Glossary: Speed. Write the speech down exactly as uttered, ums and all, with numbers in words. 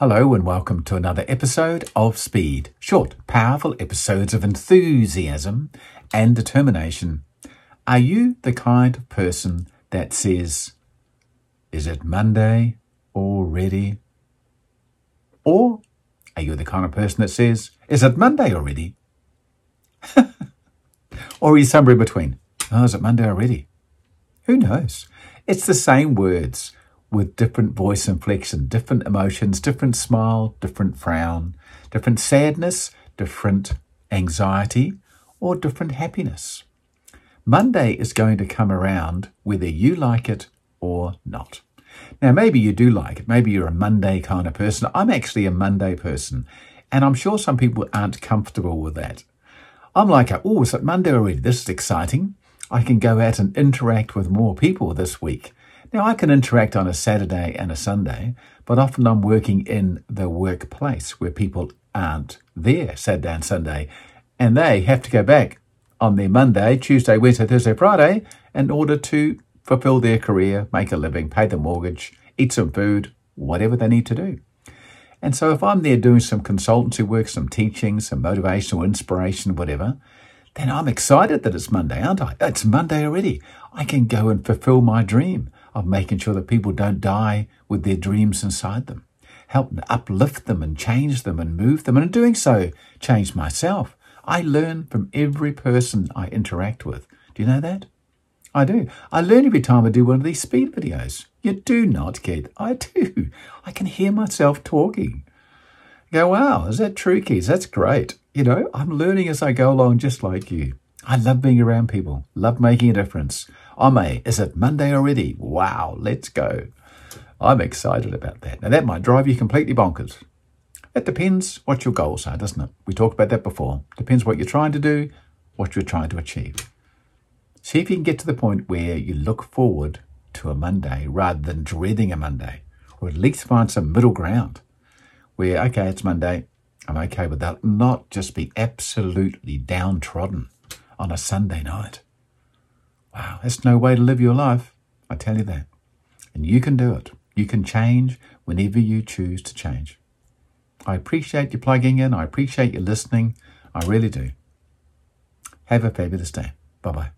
Hello and welcome to another episode of Speed, short, powerful episodes of enthusiasm and determination. Are you the kind of person that says, is it Monday already? Or are you the kind of person that says, is it Monday already? Or are you somewhere in between? Oh, is it Monday already? Who knows? It's the same words with different voice inflection, different emotions, different smile, different frown, different sadness, different anxiety, or different happiness. Monday is going to come around whether you like it or not. Now, maybe you do like it. Maybe you're a Monday kind of person. I'm actually a Monday person, and I'm sure some people aren't comfortable with that. I'm like, oh, is it Monday already? This is exciting. I can go out and interact with more people this week. Now, I can interact on a Saturday and a Sunday, but often I'm working in the workplace where people aren't there Saturday and Sunday, and they have to go back on their Monday, Tuesday, Wednesday, Thursday, Friday in order to fulfill their career, make a living, pay the mortgage, eat some food, whatever they need to do. And so if I'm there doing some consultancy work, some teaching, some motivational inspiration, whatever, then I'm excited that it's Monday, aren't I? It's Monday already. I can go and fulfill my dream of making sure that people don't die with their dreams inside them. Help uplift them and change them and move them. And in doing so, change myself. I learn from every person I interact with. Do you know that? I do. I learn every time I do one of these speed videos. You do not kid. I do. I can hear myself talking. I go, wow, is that true, kids? That's great. You know, I'm learning as I go along just like you. I love being around people, love making a difference. Ame, is it Monday already? Wow, let's go. I'm excited about that. Now, that might drive you completely bonkers. It depends what your goals are, doesn't it? We talked about that before. Depends what you're trying to do, what you're trying to achieve. See if you can get to the point where you look forward to a Monday rather than dreading a Monday, or at least find some middle ground where, okay, it's Monday, I'm okay with that, not just be absolutely downtrodden on a Sunday night. Wow, that's no way to live your life. I tell you that. And you can do it. You can change whenever you choose to change. I appreciate you plugging in. I appreciate you listening. I really do. Have a fabulous day. Bye-bye.